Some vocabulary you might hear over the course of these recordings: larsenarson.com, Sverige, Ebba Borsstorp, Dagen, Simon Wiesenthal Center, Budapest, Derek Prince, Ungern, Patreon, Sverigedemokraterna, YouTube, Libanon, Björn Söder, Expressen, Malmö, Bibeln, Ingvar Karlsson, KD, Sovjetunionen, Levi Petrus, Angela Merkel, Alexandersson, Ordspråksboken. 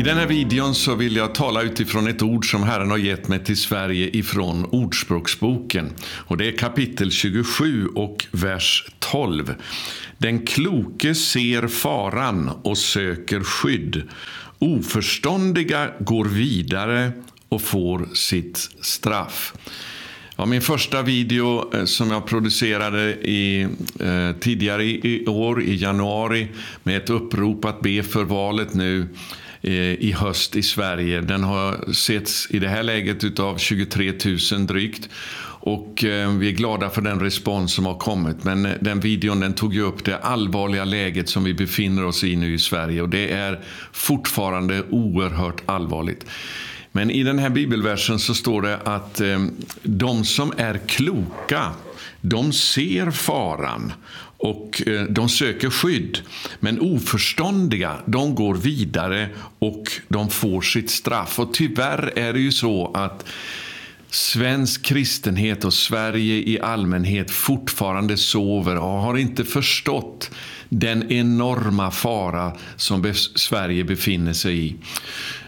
I den här videon så vill jag tala utifrån ett ord som Herren har gett mig till Sverige ifrån Ordspråksboken. Och det är kapitel 27 och vers 12. Den kloke ser faran och söker skydd. Oförståndiga går vidare och får sitt straff. Ja, min första video som jag producerade tidigare i år, i januari, med ett upprop att be för valet nu i höst i Sverige. Den har setts i det här läget utav 23 000 drygt. Och vi är glada för den respons som har kommit. Men den videon tog ju upp det allvarliga läget som vi befinner oss i nu i Sverige. Och det är fortfarande oerhört allvarligt. Men i den här bibelversen så står det att de som är kloka, de ser faran och de söker skydd. Men oförståndiga, de går vidare och de får sitt straff. Och tyvärr är det ju så att svensk kristenhet och Sverige i allmänhet fortfarande sover och har inte förstått den enorma fara som Sverige befinner sig i.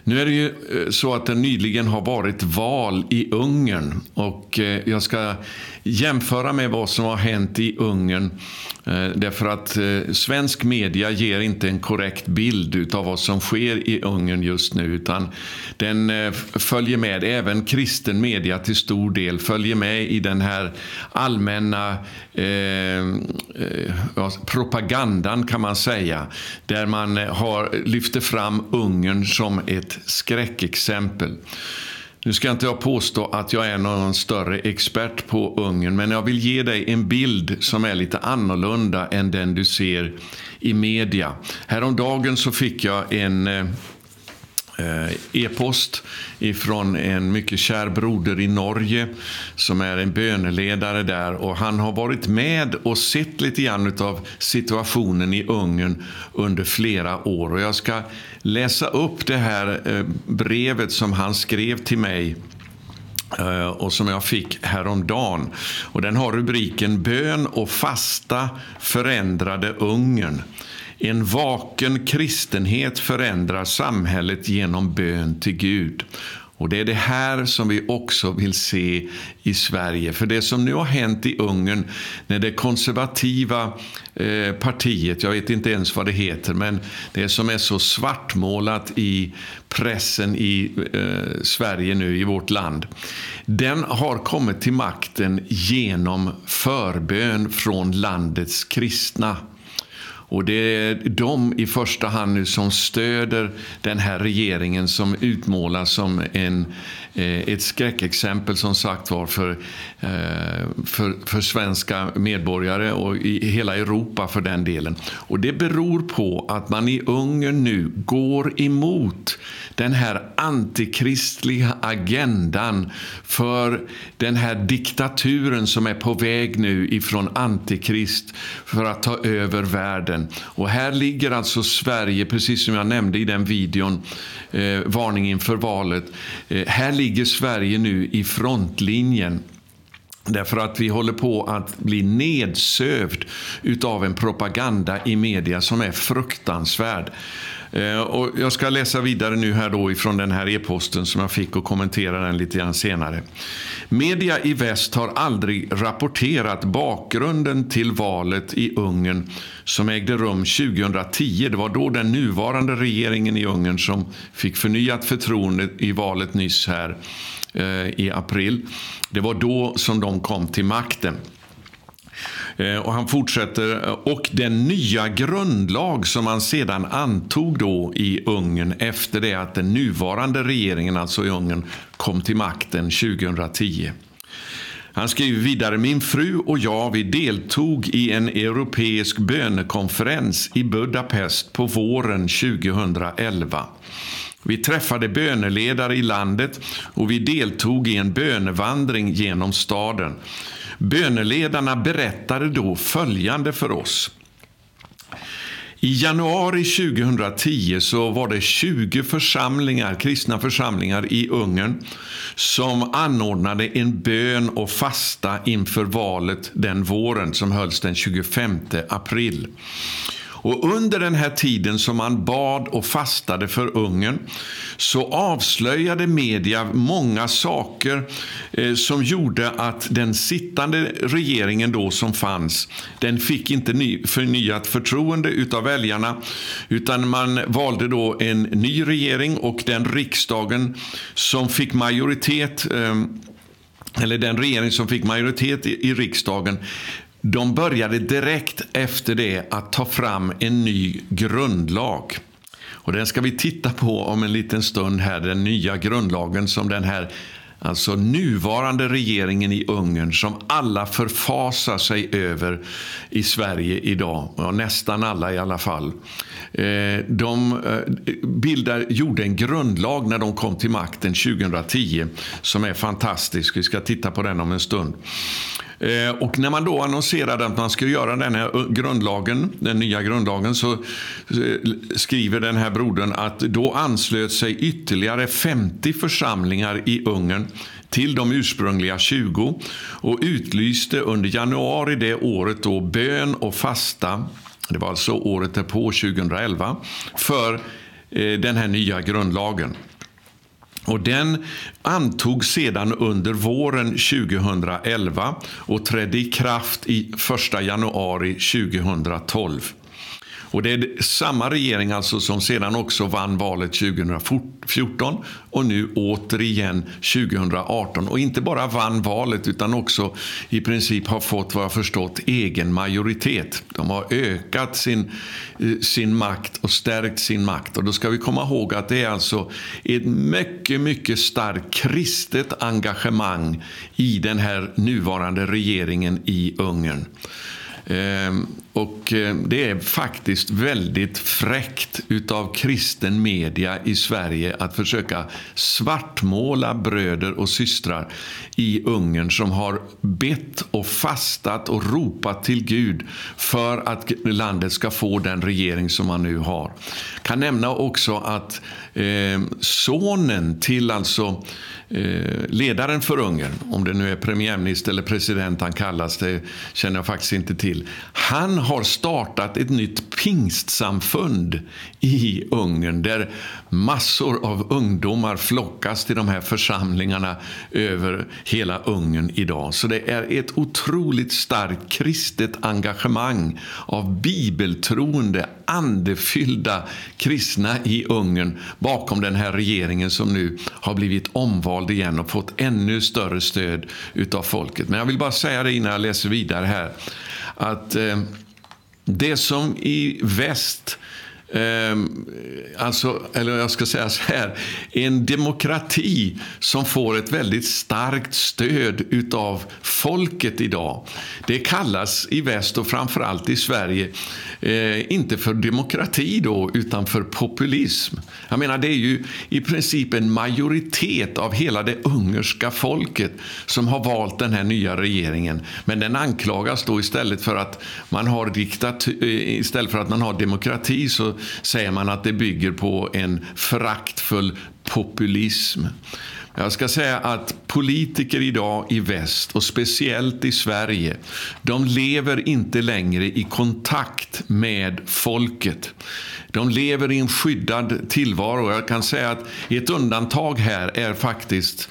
Nu är det ju så att det nyligen har varit val i Ungern, och jag ska jämföra med vad som har hänt i Ungern därför att svensk media ger inte en korrekt bild utav vad som sker i Ungern just nu, utan den följer med, även kristen media till stor del följer med i den här allmänna propagandan kan man säga, där man lyfter fram Ungern som ett skräckexempel. Nu ska inte jag påstå att jag är någon större expert på Ungern, men jag vill ge dig en bild som är lite annorlunda än den du ser i media. Häromdagen så fick jag en e-post ifrån en mycket kär broder i Norge som är en böneledare där, och han har varit med och sett lite grann av situationen i Ungern under flera år, och jag ska läsa upp det här brevet som han skrev till mig och som jag fick häromdagen, och den har rubriken Bön och fasta förändrade Ungern. En vaken kristenhet förändrar samhället genom bön till Gud. Och det är det här som vi också vill se i Sverige. För det som nu har hänt i Ungern, när det konservativa partiet, jag vet inte ens vad det heter, men det som är så svartmålat i pressen i Sverige nu, i vårt land, den har kommit till makten genom förbön från landets kristna. Och det är de i första hand nu som stöder den här regeringen som utmålas som ett skräckexempel, som sagt var, för svenska medborgare och i hela Europa för den delen. Och det beror på att man i Ungern nu går emot den här antikristliga agendan för den här diktaturen som är på väg nu ifrån antikrist för att ta över världen. Och här ligger alltså Sverige, precis som jag nämnde i den videon, varning inför valet. Här ligger Sverige nu i frontlinjen. Därför att vi håller på att bli nedsövd utav en propaganda i media som är fruktansvärd. Och jag ska läsa vidare nu här då ifrån den här e-posten som jag fick och kommentera den lite grann senare. Media i väst har aldrig rapporterat bakgrunden till valet i Ungern som ägde rum 2010. Det var då den nuvarande regeringen i Ungern som fick förnyat förtroende i valet nyss här i april. Det var då som de kom till makten. Och han fortsätter, och den nya grundlag som man sedan antog då i Ungern efter det att den nuvarande regeringen, alltså i Ungern, kom till makten 2010. Han skriver vidare, min fru och jag, vi deltog i en europeisk bönekonferens i Budapest på våren 2011. Vi träffade böneledare i landet och vi deltog i en bönevandring genom staden. Böneledarna berättade då följande för oss. I januari 2010 så var det 20 församlingar, kristna församlingar i Ungern, som anordnade en bön och fasta inför valet den våren som hölls den 25 april. Och under den här tiden som man bad och fastade för Ungern så avslöjade media många saker som gjorde att den sittande regeringen då som fanns, den fick inte förnyat förtroende utav väljarna, utan man valde då en ny regering, och den riksdagen som fick majoritet eller den regering som fick majoritet i riksdagen, de började direkt efter det att ta fram en ny grundlag. Och den ska vi titta på om en liten stund här, den nya grundlagen som den här, alltså nuvarande regeringen i Ungern, som alla förfasar sig över i Sverige idag, ja, nästan alla i alla fall. De gjorde en grundlag när de kom till makten 2010 som är fantastisk. Vi ska titta på den om en stund. Och när man då annonserade att man skulle göra den här grundlagen, den nya grundlagen, så skriver den här brodern att då anslöt sig ytterligare 50 församlingar i Ungern till de ursprungliga 20 och utlyste under januari det året då bön och fasta, det var alltså året därpå 2011, för den här nya grundlagen. Och den antog sedan under våren 2011 och trädde i kraft i 1 januari 2012. Och det är samma regering alltså som sedan också vann valet 2014 och nu återigen 2018. Och inte bara vann valet utan också i princip har fått, vad jag förstått, egen majoritet. De har ökat sin makt och stärkt sin makt. Och då ska vi komma ihåg att det är alltså ett mycket, mycket starkt kristet engagemang i den här nuvarande regeringen i Ungern. Och det är faktiskt väldigt fräckt utav kristen media i Sverige att försöka svartmåla bröder och systrar i Ungern som har bett och fastat och ropat till Gud för att landet ska få den regering som man nu har. Jag kan nämna också att sonen till alltså ledaren för Ungern, om det nu är premiärminister eller president han kallas, det känner jag faktiskt inte till, han har startat ett nytt pingstsamfund i Ungern där massor av ungdomar flockas till de här församlingarna över hela Ungern idag. Så det är ett otroligt starkt kristet engagemang av bibeltroende, andefyllda kristna i Ungern bakom den här regeringen som nu har blivit omvald igen och fått ännu större stöd utav folket. Men jag vill bara säga det innan jag läser vidare här, att det som i väst, alltså, eller jag ska säga så här, en demokrati som får ett väldigt starkt stöd utav folket idag, det kallas i väst och framförallt i Sverige inte för demokrati då utan för populism. Jag menar, det är ju i princip en majoritet av hela det ungerska folket som har valt den här nya regeringen, men den anklagas då istället för att man har demokrati, så säger man att det bygger på en föraktfull populism. Jag ska säga att politiker idag i väst och speciellt i Sverige, de lever inte längre i kontakt med folket. De lever i en skyddad tillvaro. Jag kan säga att ett undantag här är faktiskt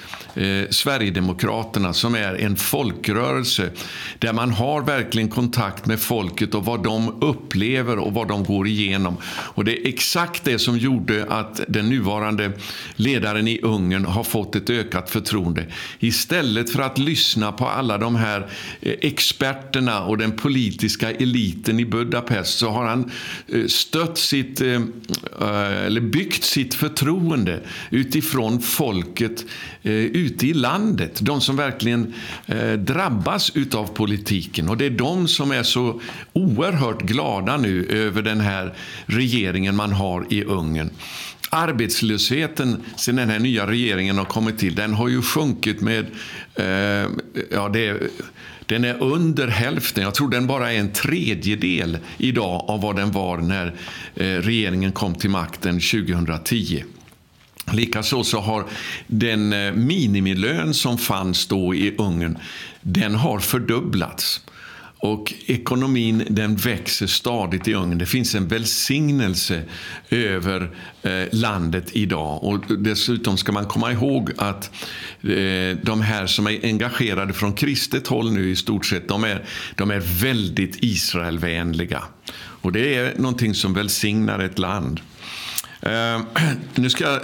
Sverigedemokraterna, som är en folkrörelse där man har verkligen kontakt med folket och vad de upplever och vad de går igenom. Och det är exakt det som gjorde att den nuvarande ledaren i Ungern har fått ett ökat förtroende. Istället för att lyssna på alla de här experterna och den politiska eliten i Budapest, så har han byggt sitt förtroende utifrån folket ute i landet, de som verkligen drabbas utav politiken. Och det är de som är så oerhört glada nu över den här regeringen man har i Ungern. Arbetslösheten sedan den här nya regeringen har kommit till, den har ju sjunkit med den är under hälften. Jag tror den bara är en tredjedel idag av vad den var när regeringen kom till makten 2010. Likaså så har den minimilön som fanns då i Ungern, den har fördubblats. Och ekonomin, den växer stadigt i Ungern. Det finns en välsignelse över landet idag. Och dessutom ska man komma ihåg att de här som är engagerade från kristet håll nu i stort sett, de är väldigt Israelvänliga. Och det är någonting som välsignar ett land. Nu ska jag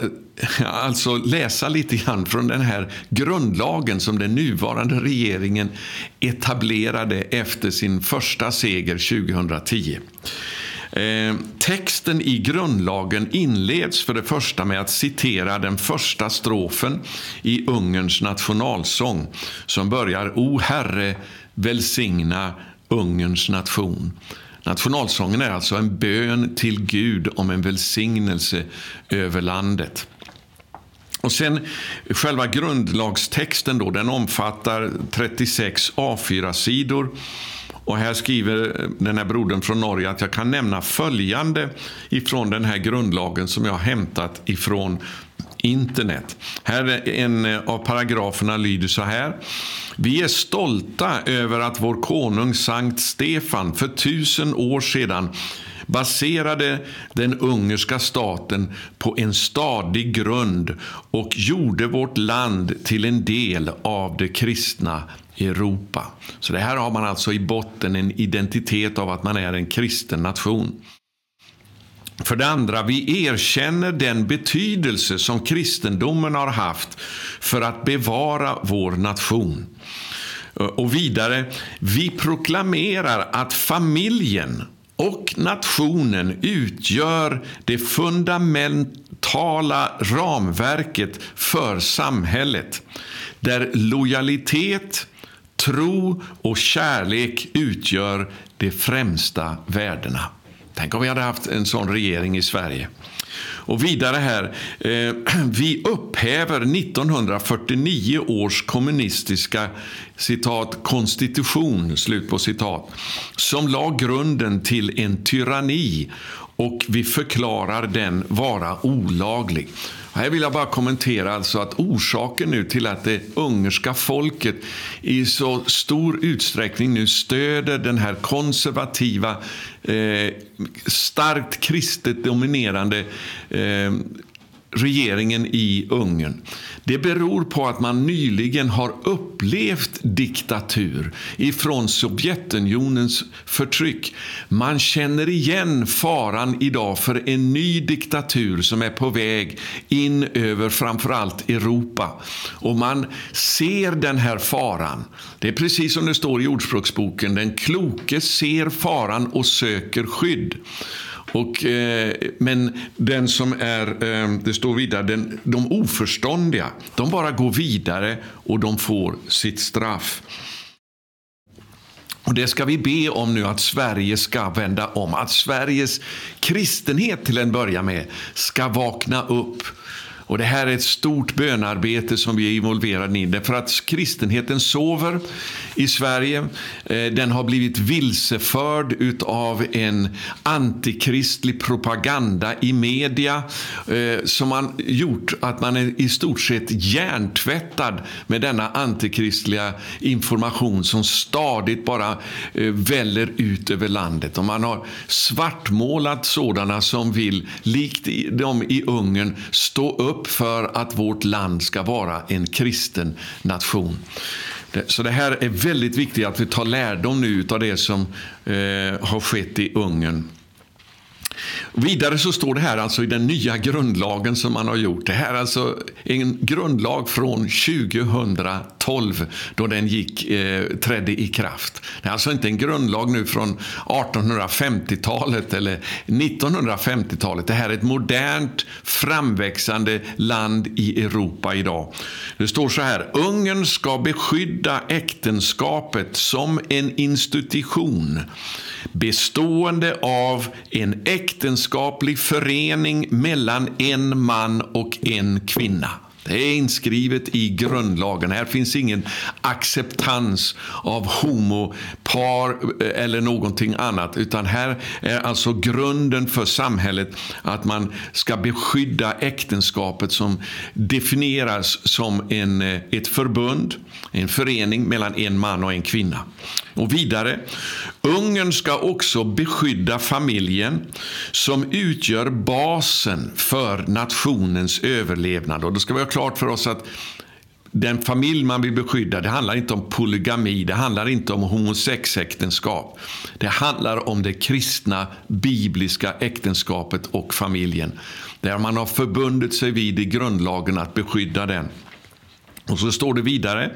alltså läsa lite grann från den här grundlagen som den nuvarande regeringen etablerade efter sin första seger 2010. Texten i grundlagen inleds för det första med att citera den första strofen i Ungerns nationalsång som börjar: O Herre, välsigna Ungerns nation. Nationalsången är alltså en bön till Gud om en välsignelse över landet. Och sen själva grundlagstexten då, den omfattar 36 A4-sidor. Och här skriver den här brodern från Norge att jag kan nämna följande ifrån den här grundlagen som jag har hämtat ifrån internet. Här är en av paragraferna, lyder så här: Vi är stolta över att vår konung Sankt Stefan för 1000 år sedan baserade den ungerska staten på en stadig grund och gjorde vårt land till en del av det kristna Europa. Så det här har man alltså i botten en identitet av att man är en kristen nation. För det andra, vi erkänner den betydelse som kristendomen har haft för att bevara vår nation. Och vidare, vi proklamerar att familjen och nationen utgör det fundamentala ramverket för samhället, där lojalitet, tro och kärlek utgör de främsta värdena. Tänk om vi hade haft en sån regering i Sverige. Och vidare här, vi upphäver 1949 års kommunistiska, citat, konstitution, slut på citat, som la grunden till en tyranni, och vi förklarar den vara olaglig. Här vill jag bara kommentera alltså att orsaken nu till att det ungerska folket i så stor utsträckning nu stöder den här konservativa, starkt kristet dominerande regeringen i Ungern. Det beror på att man nyligen har upplevt diktatur ifrån Sovjetunionens förtryck. Man känner igen faran idag för en ny diktatur som är på väg in över framförallt Europa. Och man ser den här faran. Det är precis som det står i Ordspråksboken. Den kloke ser faran och söker skydd. Och, men den som är, det står vidare, de oförståndiga, de bara går vidare och de får sitt straff. Och det ska vi be om nu, att Sverige ska vända om, att Sveriges kristenhet till en början med ska vakna upp. Och det här är ett stort bönarbete som vi är involverade i. Därför att kristenheten sover i Sverige. Den har blivit vilseförd utav en antikristlig propaganda i media. Som har gjort att man är i stort sett hjärntvättad med denna antikristliga information som stadigt bara väller ut över landet. Och man har svartmålat sådana som vill, likt de i Ungern, stå upp för att vårt land ska vara en kristen nation. Så det här är väldigt viktigt att vi tar lärdom nu av det som har skett i Ungern. Vidare så står det här alltså i den nya grundlagen som man har gjort. Det här är alltså en grundlag från 2012 då den trädde i kraft. Det är alltså inte en grundlag nu från 1850-talet eller 1950-talet. Det här är ett modernt, framväxande land i Europa idag. Det står så här: Ungern ska beskydda äktenskapet som en institution bestående av en äktenskaplig förening mellan en man och en kvinna. Det är inskrivet i grundlagen. Här finns ingen acceptans av homo par eller någonting annat, utan här är alltså grunden för samhället att man ska beskydda äktenskapet, som definieras som ett förbund, en förening mellan en man och en kvinna. Och vidare, Ungern ska också beskydda familjen som utgör basen för nationens överlevnad. Och då ska vi ha klart för oss att den familj man vill beskydda, det handlar inte om polygami, det handlar inte om homosexäktenskap. Det handlar om det kristna, bibliska äktenskapet och familjen, där man har förbundit sig vid i grundlagen att beskydda den. Och så står det vidare,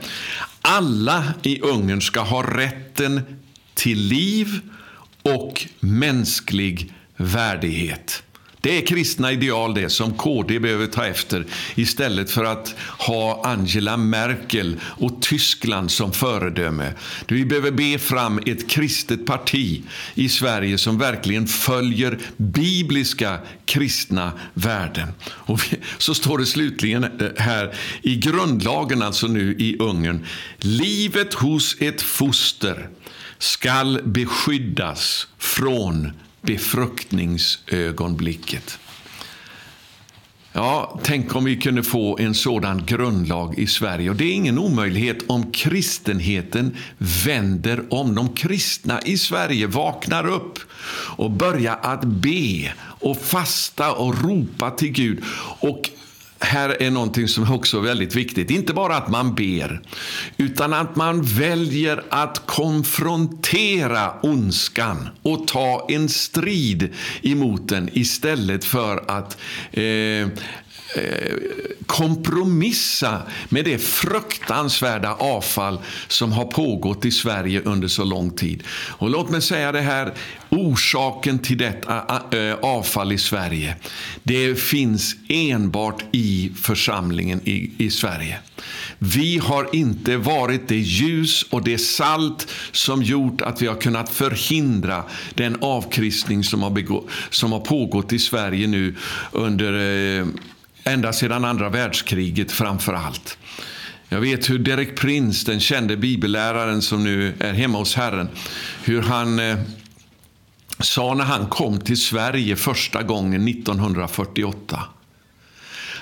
alla i Ungern ska ha rätten till liv och mänsklig värdighet. Det är kristna ideal det som KD behöver ta efter, istället för att ha Angela Merkel och Tyskland som föredöme. Vi behöver be fram ett kristet parti i Sverige som verkligen följer bibliska kristna värden. Och så står det slutligen här i grundlagen, alltså nu i Ungern, livet hos ett foster skall beskyddas från befruktningsögonblicket. Ja, tänk om vi kunde få en sådan grundlag i Sverige. Och det är ingen omöjlighet om kristenheten vänder om. De kristna i Sverige vaknar upp och börjar att be och fasta och ropa till Gud. Och här är någonting som är också väldigt viktigt. Inte bara att man ber, utan att man väljer att konfrontera ondskan och ta en strid emot den, istället för att kompromissa med det fruktansvärda avfall som har pågått i Sverige under så lång tid. Och låt mig säga det här, orsaken till detta avfall i Sverige, det finns enbart i församlingen i Sverige. Vi har inte varit det ljus och det salt som gjort att vi har kunnat förhindra den avkristning som har pågått i Sverige nu ända sedan andra världskriget framför allt. Jag vet hur Derek Prince, den kände bibelläraren som nu är hemma hos Herren, hur han sa när han kom till Sverige första gången 1948.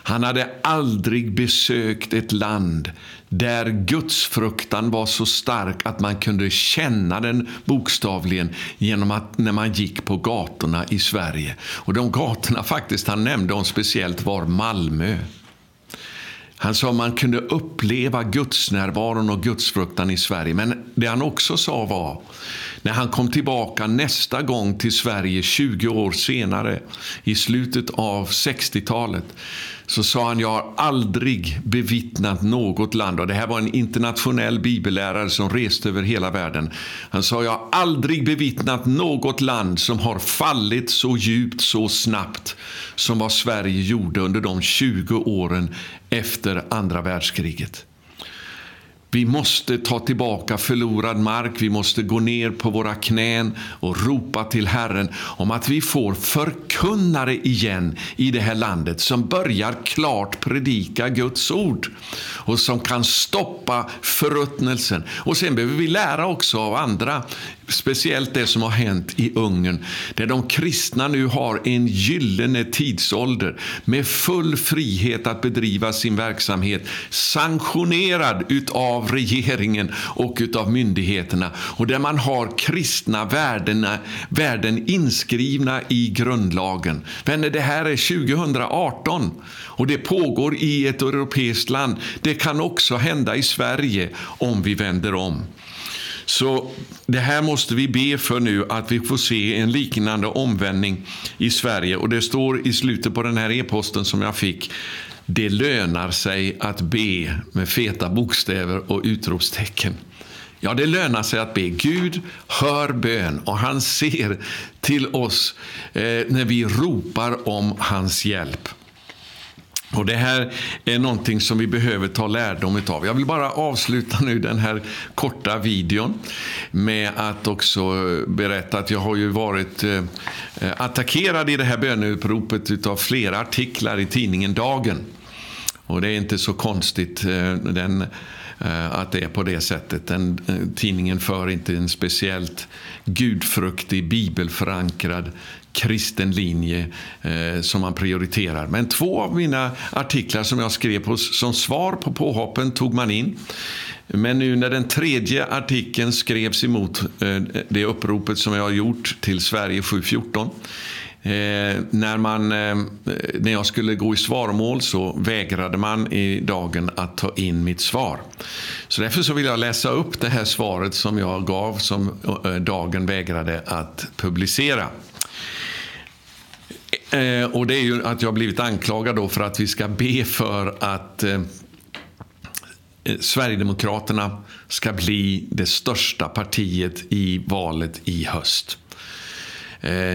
Han hade aldrig besökt ett land där gudsfruktan var så stark att man kunde känna den bokstavligen genom att när man gick på gatorna i Sverige. Och de gatorna faktiskt han nämnde om speciellt var Malmö. Han sa man kunde uppleva gudsnärvaron och gudsfruktan i Sverige. Men det han också sa var, när han kom tillbaka nästa gång till Sverige 20 år senare, i slutet av 60-talet, så sa han, jag har aldrig bevittnat något land. Och det här var en internationell bibellärare som reste över hela världen. Han sa, jag har aldrig bevittnat något land som har fallit så djupt, så snabbt som vad Sverige gjorde under de 20 åren efter andra världskriget. Vi måste ta tillbaka förlorad mark. Vi måste gå ner på våra knän och ropa till Herren om att vi får förkunnare igen i det här landet som börjar klart predika Guds ord och som kan stoppa förruttnelsen. Och sen behöver vi lära också av andra, speciellt det som har hänt i Ungern, där de kristna nu har en gyllene tidsålder med full frihet att bedriva sin verksamhet, sanktionerad utav regeringen och utav myndigheterna, och där man har kristna värden inskrivna i grundlagen. Vänner, det här är 2018 och det pågår i ett europeiskt land. Det kan också hända i Sverige om vi vänder om. Så det här måste vi be för nu, att vi får se en liknande omvändning i Sverige. Och det står i slutet på den här e-posten som jag fick, det lönar sig att be, med feta bokstäver och utropstecken. Ja, det lönar sig att be. Gud hör bön och han ser till oss när vi ropar om hans hjälp. Och det här är någonting som vi behöver ta lärdom av. Jag vill bara avsluta nu den här korta videon med att också berätta att jag har ju varit attackerad i det här böneuppropet utav flera artiklar i tidningen Dagen. Och det är inte så konstigt. Den att det är på det sättet. Tidningen för inte en speciellt gudfruktig, bibelförankrad kristen linje som man prioriterar. Men två av mina artiklar som jag skrev på, som svar på påhoppen, tog man in. Men nu när den tredje artikeln skrevs emot det uppropet som jag har gjort till Sverige 714, när jag skulle gå i svarmål, så vägrade man i Dagen att ta in mitt svar. Så därför så vill jag läsa upp det här svaret som jag gav, som Dagen vägrade att publicera. Och det är ju att jag har blivit anklagad då för att vi ska be för att Sverigedemokraterna ska bli det största partiet i valet i höst.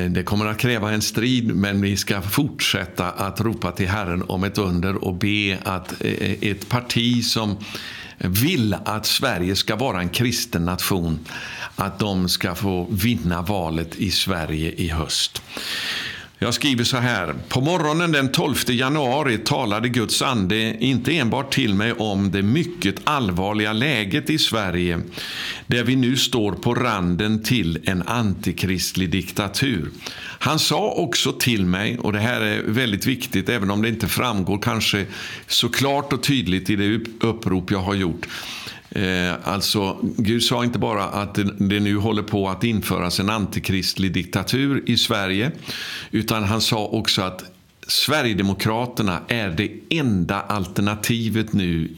Det kommer att kräva en strid, men vi ska fortsätta att ropa till Herren om ett under och be att ett parti som vill att Sverige ska vara en kristen nation, att de ska få vinna valet i Sverige i höst. Jag skriver så här: på morgonen den 12 januari talade Guds ande inte enbart till mig om det mycket allvarliga läget i Sverige, där vi nu står på randen till en antikristlig diktatur. Han sa också till mig, och det här är väldigt viktigt även om det inte framgår kanske så klart och tydligt i det upprop jag har gjort. Alltså, Gud sa inte bara att det nu håller på att införas en antikristlig diktatur i Sverige, utan han sa också att Sverigedemokraterna är det enda alternativet nu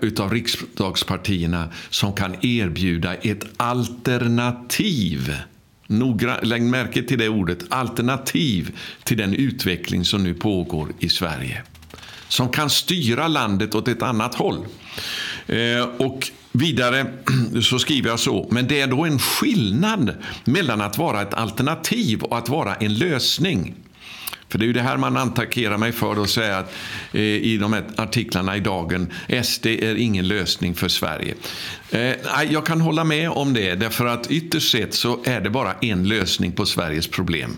utav riksdagspartierna som kan erbjuda ett alternativ. Lägg märke till det ordet, alternativ till den utveckling som nu pågår i Sverige, som kan styra landet åt ett annat håll. Och vidare så skriver jag så: men det är då en skillnad mellan att vara ett alternativ och att vara en lösning. För det är ju det här man attackerar mig för, och säga att i de här artiklarna i Dagen, SD är ingen lösning för Sverige. Jag kan hålla med om det, därför att ytterst sett så är det bara en lösning på Sveriges problem.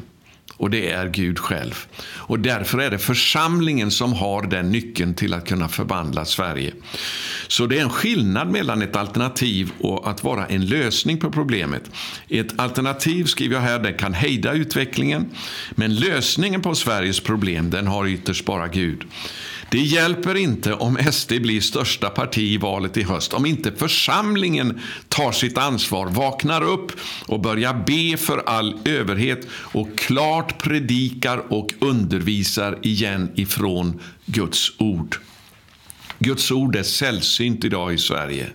Och det är Gud själv. Och därför är det församlingen som har den nyckeln till att kunna förvandla Sverige. Så det är en skillnad mellan ett alternativ och att vara en lösning på problemet. Ett alternativ, skriver jag här, det kan hejda utvecklingen. Men lösningen på Sveriges problem, den har ytterst bara Gud. Det hjälper inte om SD blir största parti i valet i höst, om inte församlingen tar sitt ansvar, vaknar upp och börjar be för all överhet och klart predikar och undervisar igen ifrån Guds ord. Guds ord är sällsynt idag i Sverige.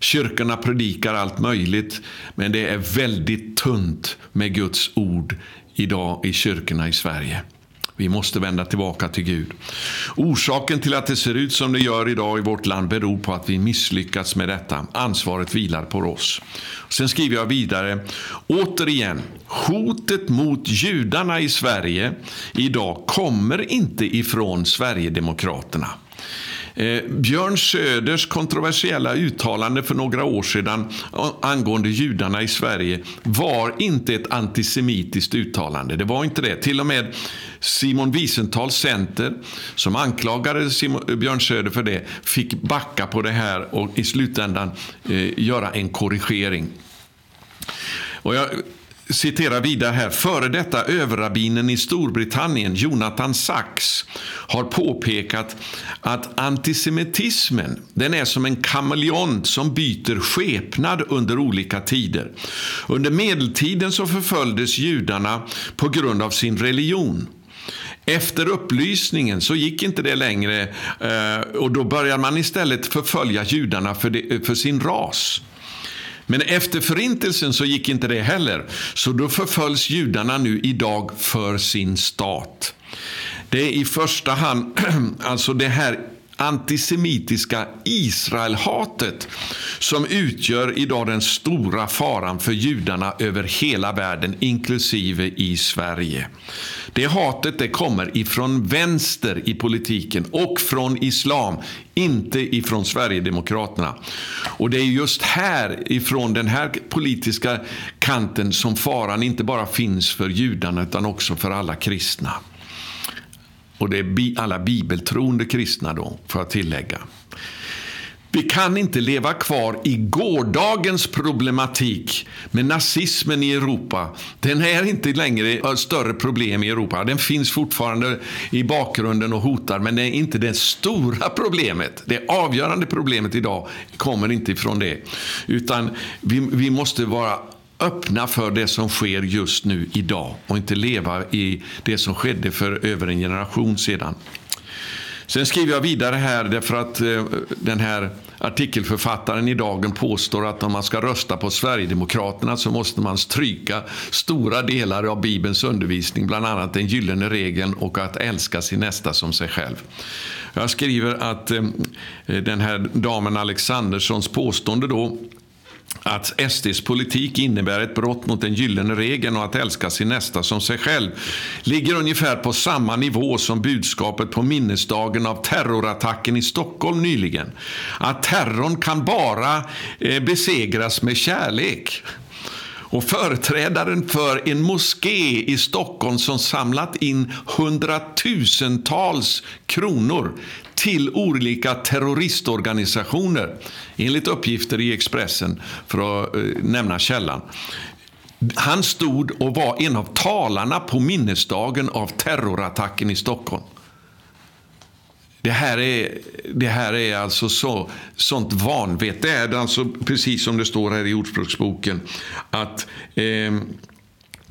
Kyrkorna predikar allt möjligt, men det är väldigt tunt med Guds ord idag i kyrkorna i Sverige. Vi måste vända tillbaka till Gud. Orsaken till att det ser ut som det gör idag i vårt land beror på att vi misslyckats med detta. Ansvaret vilar på oss. Sen skriver jag vidare: återigen, hotet mot judarna i Sverige idag kommer inte ifrån Sverigedemokraterna. Björn Söders kontroversiella uttalande för några år sedan angående judarna i Sverige var inte ett antisemitiskt uttalande. Det var inte det. Till och med Simon Wiesenthal Center, som anklagade Björn Söder för det, fick backa på det här och i slutändan göra en korrigering. Och jag citerar vidare här: före detta överrabbinen i Storbritannien, Jonathan Sachs, har påpekat att antisemitismen, den är som en kameleont som byter skepnad under olika tider. Under medeltiden så förföljdes judarna på grund av sin religion. Efter upplysningen så gick inte det längre, och då började man istället förfölja judarna för sin ras. Men efter förintelsen så gick inte det heller, så då förföljs judarna nu idag för sin stat. Det är i första hand alltså det här antisemitiska Israelhatet som utgör idag den stora faran för judarna över hela världen, inklusive i Sverige. Det hatet, det kommer ifrån vänster i politiken och från islam, inte ifrån Sverigedemokraterna. Och det är just här, ifrån den här politiska kanten, som faran inte bara finns för judarna utan också för alla kristna. Och det är alla bibeltroende kristna då, får jag tillägga. Vi kan inte leva kvar i gårdagens problematik med nazismen i Europa. Den är inte längre ett större problem i Europa. Den finns fortfarande i bakgrunden och hotar, men det är inte det stora problemet. Det avgörande problemet idag kommer inte ifrån det. Utan vi måste vara öppna för det som sker just nu idag och inte leva i det som skedde för över en generation sedan. Sen skriver jag vidare här därför att den här artikelförfattaren i Dagen påstår att om man ska rösta på Sverigedemokraterna så måste man stryka stora delar av Bibelns undervisning, bland annat den gyllene regeln och att älska sin nästa som sig själv. Jag skriver att den här damen Alexanderssons påstående då att SD:s politik innebär ett brott mot den gyllene regeln och att älska sin nästa som sig själv ligger ungefär på samma nivå som budskapet på minnesdagen av terrorattacken i Stockholm nyligen. Att terrorn kan bara besegras med kärlek. Och företrädaren för en moské i Stockholm som samlat in hundratusentals kronor till olika terroristorganisationer, enligt uppgifter i Expressen för att nämna källan. Han stod och var en av talarna på minnesdagen av terrorattacken i Stockholm. Det här är alltså sånt vanvett. Det är alltså precis som det står här i Ordspråksboken att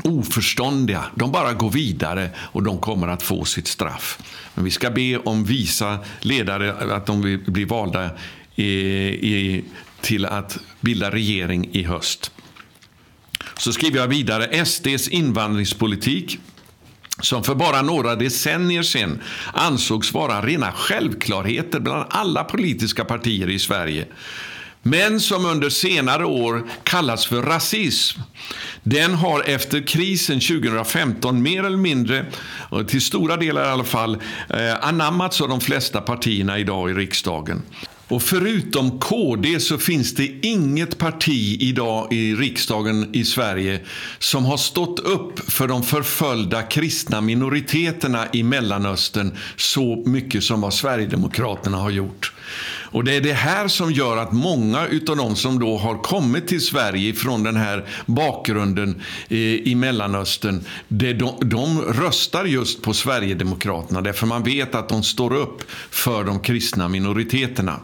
oförståndiga, de bara går vidare och de kommer att få sitt straff. Men vi ska be om visa ledare att de blir valda till att bilda regering i höst. Så skriver jag vidare SD:s invandringspolitik, som för bara några decennier sedan ansågs vara rena självklarheter bland alla politiska partier i Sverige, men som under senare år kallas för rasism. Den har efter krisen 2015 mer eller mindre, till stora delar i alla fall, anammats av de flesta partierna idag i riksdagen. Och förutom KD så finns det inget parti idag i riksdagen i Sverige som har stått upp för de förföljda kristna minoriteterna i Mellanöstern så mycket som vad Sverigedemokraterna har gjort. Och det är det här som gör att många utav de som då har kommit till Sverige från den här bakgrunden i Mellanöstern, de röstar just på Sverigedemokraterna, därför man vet att de står upp för de kristna minoriteterna.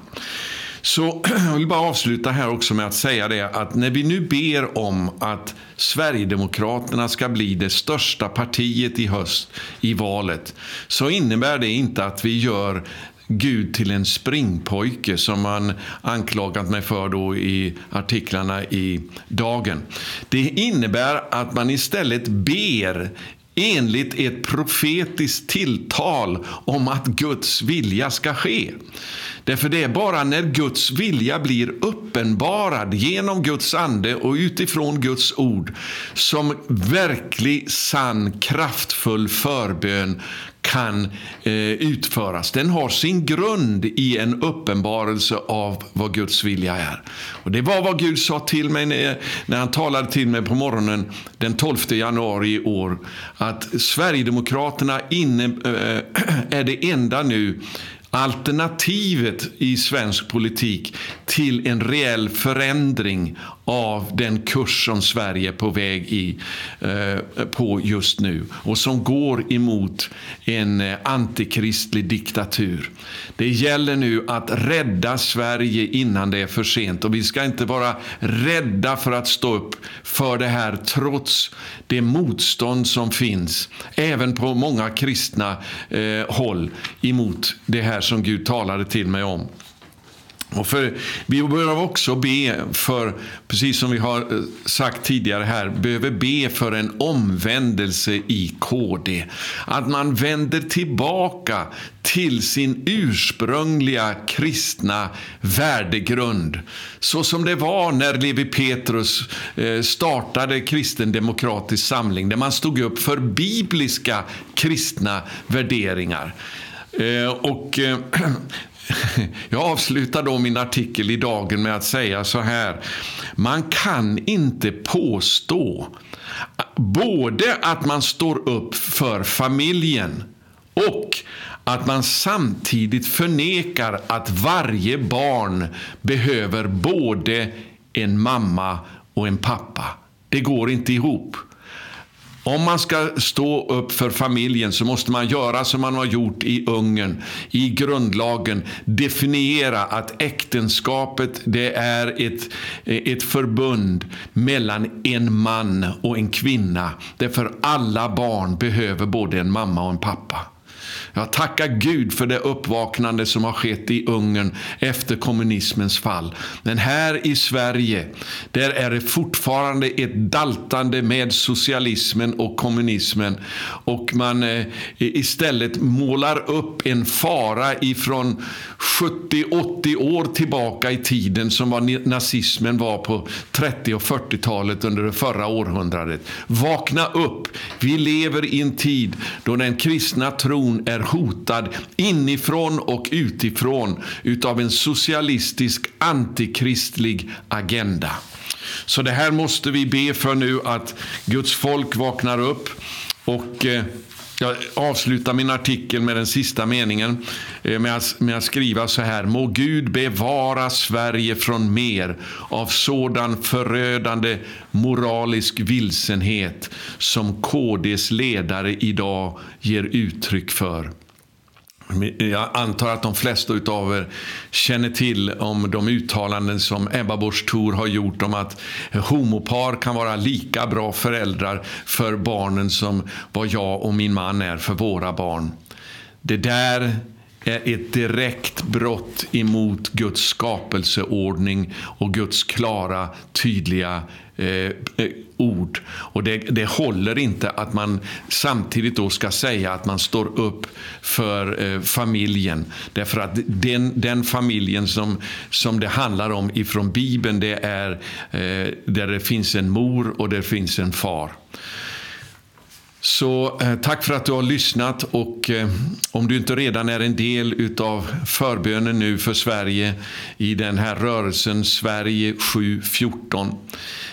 Så jag vill bara avsluta här också med att säga det, att när vi nu ber om att Sverigedemokraterna ska bli det största partiet i höst i valet, så innebär det inte att vi gör Gud till en springpojke som man anklagat mig för då i artiklarna i Dagen. Det innebär att man istället ber enligt ett profetiskt tilltal om att Guds vilja ska ske. Därför det är bara när Guds vilja blir uppenbarad genom Guds ande och utifrån Guds ord som verklig, sann, kraftfull förbön kan utföras. Den har sin grund i en uppenbarelse av vad Guds vilja är. Och det var vad Gud sa till mig när han talade till mig på morgonen den 12 januari i år, att Sverigedemokraterna är det enda nu alternativet i svensk politik till en reell förändring av den kurs som Sverige är på väg på just nu och som går emot en antikristlig diktatur. Det gäller nu att rädda Sverige innan det är för sent, och vi ska inte vara rädda för att stå upp för det här trots det motstånd som finns även på många kristna håll emot det här som Gud talade till mig om. Och vi behöver också be för, precis som vi har sagt tidigare här, behöver be för en omvändelse i KD. Att man vänder tillbaka till sin ursprungliga kristna värdegrund. Så som det var när Levi Petrus startade Kristendemokratisk samling, där man stod upp för bibliska kristna värderingar. Jag avslutar då min artikel i Dagen med att säga så här: man kan inte påstå både att man står upp för familjen och att man samtidigt förnekar att varje barn behöver både en mamma och en pappa. Det går inte ihop. Om man ska stå upp för familjen så måste man göra som man har gjort i Ungern, i grundlagen, definiera att äktenskapet det är ett förbund mellan en man och en kvinna. Därför alla barn behöver både en mamma och en pappa. Jag tackar Gud för det uppvaknande som har skett i Ungern efter kommunismens fall. Men här i Sverige, där är det fortfarande ett daltande med socialismen och kommunismen. Och man istället målar upp en fara ifrån 70-80 år tillbaka i tiden som var nazismen var på 30- och 40-talet under det förra århundradet. Vakna upp! Vi lever i en tid då den kristna tron är hotad inifrån och utifrån utav en socialistisk antikristlig agenda. Så det här måste vi be för nu, att Guds folk vaknar upp. Och jag avslutar min artikel med den sista meningen med att skriva så här: må Gud bevara Sverige från mer av sådan förödande moralisk vilsenhet som KDs ledare idag ger uttryck för. Jag antar att de flesta utav er känner till om de uttalanden som Ebba Borsstorp har gjort om att homopar kan vara lika bra föräldrar för barnen som vad jag och min man är för våra barn. Det där är ett direkt brott emot Guds skapelseordning och Guds klara, tydliga ord. Och det håller inte att man samtidigt då ska säga att man står upp för familjen. Därför att den familjen som det handlar om ifrån Bibeln, det är där det finns en mor och det finns en far. Så tack för att du har lyssnat, och om du inte redan är en del utav förbönen nu för Sverige i den här rörelsen Sverige 714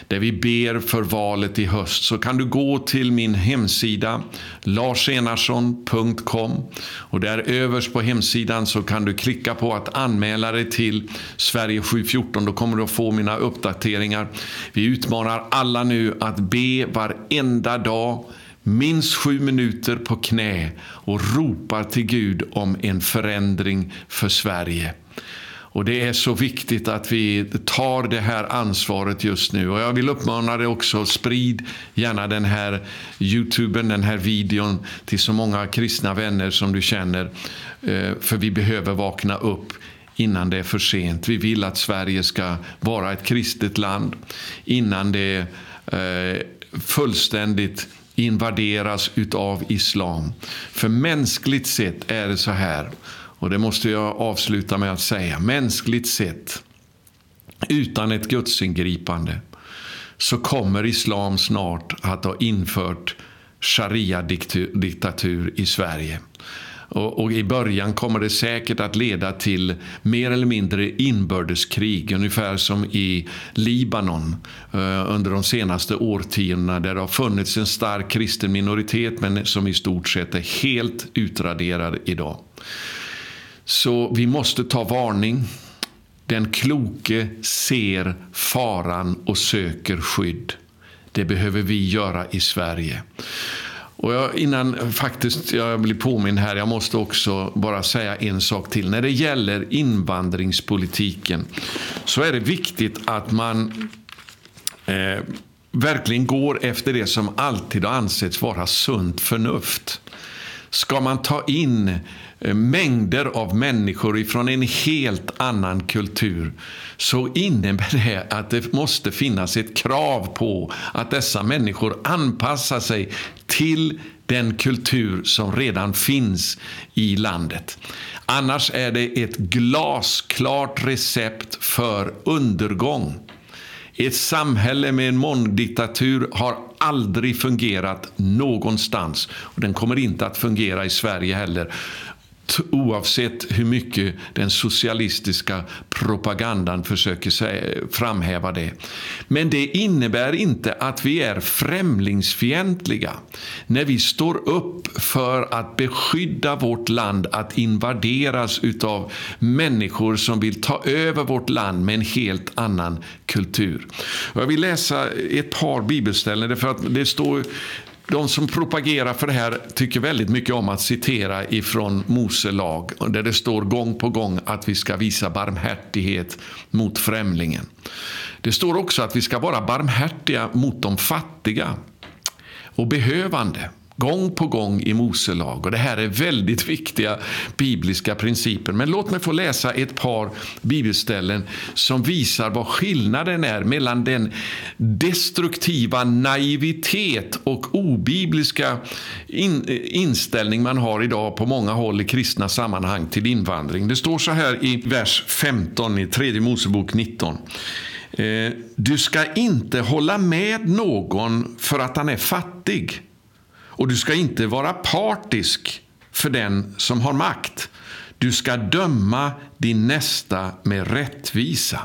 där vi ber för valet i höst, så kan du gå till min hemsida larsenarson.com, och där överst på hemsidan så kan du klicka på att anmäla dig till Sverige 714. Då kommer du att få mina uppdateringar. Vi utmanar alla nu att be varenda dag minst 7 minuter på knä och ropar till Gud om en förändring för Sverige. Och det är så viktigt att vi tar det här ansvaret just nu. Och jag vill uppmana dig också, sprid gärna den här YouTuben, den här videon till så många kristna vänner som du känner. För vi behöver vakna upp innan det är för sent. Vi vill att Sverige ska vara ett kristet land innan det fullständigt invaderas utav islam. För mänskligt sett är det så här, och det måste jag avsluta med att säga, mänskligt sett, utan ett gudsingripande, så kommer islam snart att ha infört sharia-diktatur i Sverige. Och i början kommer det säkert att leda till mer eller mindre inbördeskrig, ungefär som i Libanon under de senaste årtiondena, där det har funnits en stark kristen minoritet men som i stort sett är helt utraderad idag. Så vi måste ta varning. Den kloke ser faran och söker skydd. Det behöver vi göra i Sverige. Och jag blir påminn här, jag måste också bara säga en sak till. När det gäller invandringspolitiken så är det viktigt att man verkligen går efter det som alltid har ansetts vara sunt förnuft. Ska man ta in mängder av människor ifrån en helt annan kultur, så innebär det att det måste finnas ett krav på att dessa människor anpassar sig till den kultur som redan finns i landet. Annars är det ett glasklart recept för undergång. Ett samhälle med en mångdiktatur har aldrig fungerat någonstans, och den kommer inte att fungera i Sverige heller. oavsett hur mycket den socialistiska propagandan försöker framhäva det. Men det innebär inte att vi är främlingsfientliga när vi står upp för att beskydda vårt land att invaderas utav människor som vill ta över vårt land med en helt annan kultur. Jag vill läsa ett par bibelställen för att det står. De som propagerar för det här tycker väldigt mycket om att citera ifrån Mose lag, där det står gång på gång att vi ska visa barmhärtighet mot främlingen. Det står också att vi ska vara barmhärtiga mot de fattiga och behövande. Gång på gång i Mose lag. Och det här är väldigt viktiga bibliska principer. Men låt mig få läsa ett par bibelställen som visar vad skillnaden är mellan den destruktiva naivitet och obibliska inställning man har idag på många håll i kristna sammanhang till invandring. Det står så här i vers 15 i 3 Mosebok 19. Du ska inte hålla med någon för att han är fattig. Och du ska inte vara partisk för den som har makt. Du ska döma din nästa med rättvisa.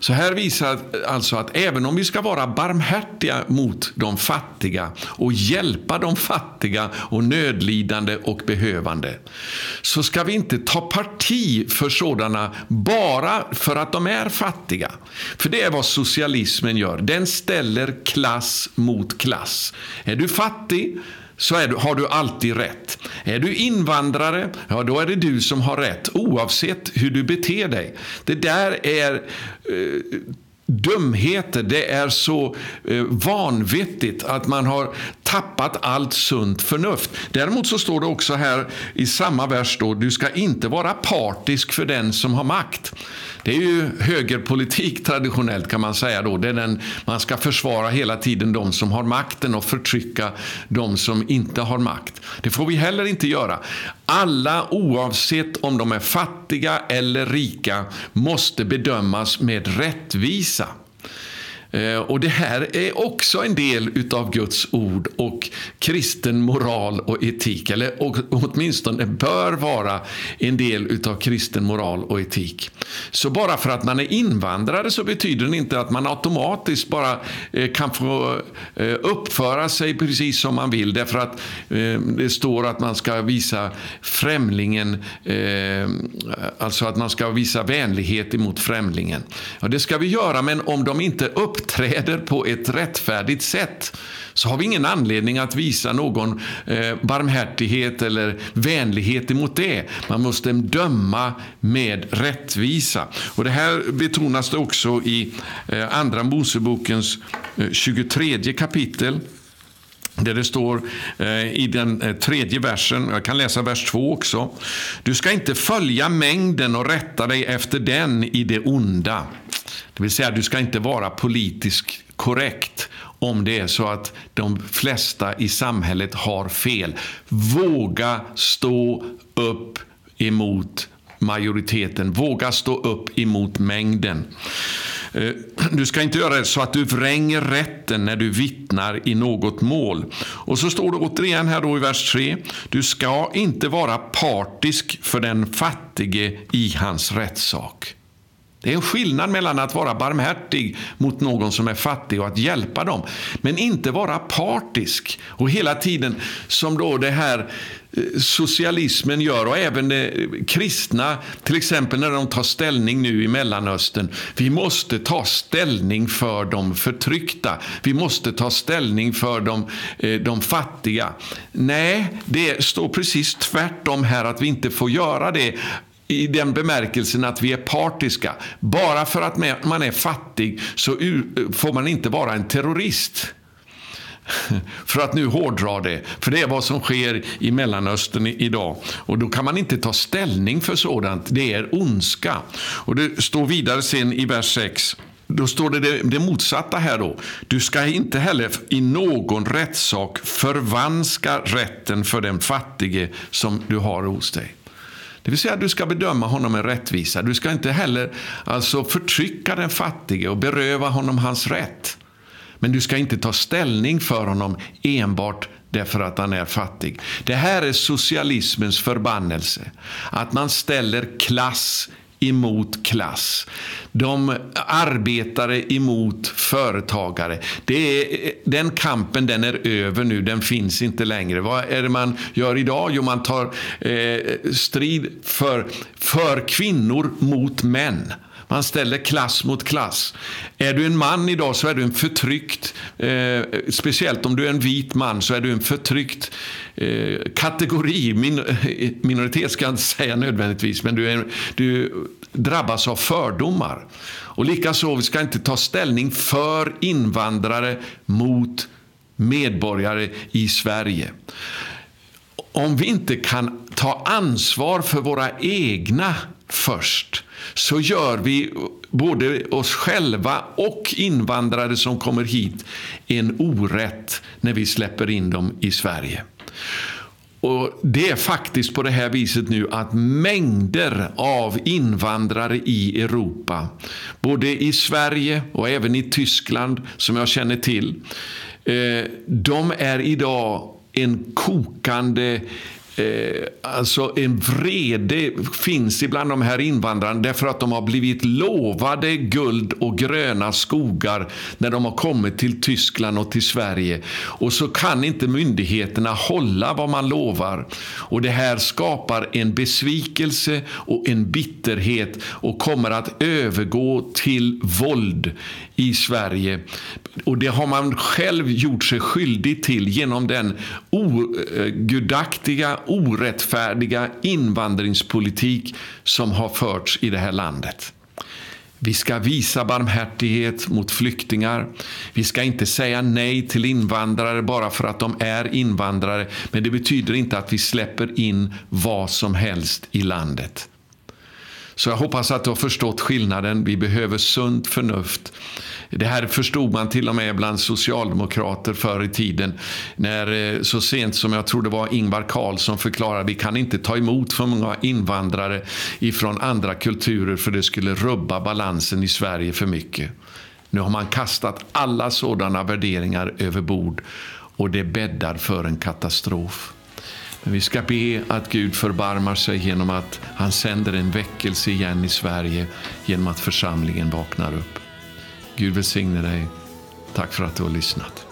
Så här visar alltså att även om vi ska vara barmhärtiga mot de fattiga och hjälpa de fattiga och nödlidande och behövande, så ska vi inte ta parti för sådana bara för att de är fattiga. För det är vad socialismen gör. Den ställer klass mot klass. Är du fattig, så har du alltid rätt. Är du invandrare, ja då är det du som har rätt, oavsett hur du beter dig. Det där är dumheter, det är så vanvettigt att man har tappat allt sunt förnuft. Däremot så står det också här i samma vers då, du ska inte vara partisk för den som har makt. Det är ju högerpolitik traditionellt kan man säga då. Det är man ska försvara hela tiden de som har makten och förtrycka de som inte har makt. Det får vi heller inte göra. Alla, oavsett om de är fattiga eller rika, måste bedömas med rättvisa. Och det här är också en del utav Guds ord och kristen moral och etik, eller åtminstone bör vara en del utav kristen moral och etik. Så bara för att man är invandrare så betyder det inte att man automatiskt bara kan få uppföra sig precis som man vill, därför att det står att man ska visa främlingen, alltså att man ska visa vänlighet emot främlingen. Ja, det ska vi göra, men om de inte uppträder på ett rättfärdigt sätt, så har vi ingen anledning att visa någon barmhärtighet eller vänlighet emot det. Man måste döma med rättvisa. Och det här betonas det också i Andra Mosebokens 23 kapitel, där det står i den 3:e versen, jag kan läsa vers 2 också. Du ska inte följa mängden och rätta dig efter den i det onda. Det vill säga, du ska inte vara politiskt korrekt om det är så att de flesta i samhället har fel. Våga stå upp emot majoriteten. Våga stå upp emot mängden. Du ska inte göra det så att du vränger rätten när du vittnar i något mål. Och så står det återigen här då i vers 3. Du ska inte vara partisk för den fattige i hans rättssak. Det är en skillnad mellan att vara barmhärtig mot någon som är fattig och att hjälpa dem. Men inte vara partisk. Och hela tiden som då det här socialismen gör, och även kristna till exempel när de tar ställning nu i Mellanöstern. Vi måste ta ställning för de förtryckta. Vi måste ta ställning för de fattiga. Nej, det står precis tvärtom här, att vi inte får göra det. I den bemärkelsen att vi är partiska. Bara för att man är fattig så får man inte vara en terrorist. För att nu hårdra det. För det är vad som sker i Mellanöstern idag. Och då kan man inte ta ställning för sådant. Det är ondska. Och det står vidare sen i vers 6. Då står det motsatta här då. Du ska inte heller i någon rättssak förvanska rätten för den fattige som du har hos dig. Det vill säga att du ska bedöma honom med rättvisa. Du ska inte heller alltså förtrycka den fattige och beröva honom hans rätt. Men du ska inte ta ställning för honom enbart därför att han är fattig. Det här är socialismens förbannelse. Att man ställer klass emot klass. De arbetare emot företagare. Den kampen, den är över nu. Den finns inte längre. Vad är det man gör idag? Jo, man tar strid för kvinnor mot män. Man ställer klass mot klass. Är du en man idag så är du en förtryckt, speciellt om du är en vit man så är du en förtryckt kategori. Minoritet ska jag inte säga nödvändigtvis, men du drabbas av fördomar. Och likaså, vi ska inte ta ställning för invandrare mot medborgare i Sverige. Om vi inte kan ta ansvar för våra egna först, så gör vi både oss själva och invandrare som kommer hit en orätt när vi släpper in dem i Sverige. Och det är faktiskt på det här viset nu att mängder av invandrare i Europa, både i Sverige och även i Tyskland som jag känner till, de är idag en kokande... Alltså en vrede finns ibland de här invandrarna därför att de har blivit lovade guld och gröna skogar när de har kommit till Tyskland och till Sverige, och så kan inte myndigheterna hålla vad man lovar, och det här skapar en besvikelse och en bitterhet och kommer att övergå till våld i Sverige, och det har man själv gjort sig skyldig till genom den ogudaktiga, orättfärdiga invandringspolitik som har förts i det här landet. Vi ska visa barmhärtighet mot flyktingar. Vi ska inte säga nej till invandrare bara för att de är invandrare, men det betyder inte att vi släpper in vad som helst i landet. Så jag hoppas att du har förstått skillnaden. Vi behöver sunt förnuft. Det här förstod man till och med bland socialdemokrater förr i tiden. När så sent som jag tror det var Ingvar Karlsson förklarade att vi kan inte ta emot för många invandrare ifrån andra kulturer för det skulle rubba balansen i Sverige för mycket. Nu har man kastat alla sådana värderingar över bord och det bäddar för en katastrof. Vi ska be att Gud förbarmar sig genom att han sänder en väckelse igen i Sverige genom att församlingen vaknar upp. Gud välsigne dig. Tack för att du har lyssnat.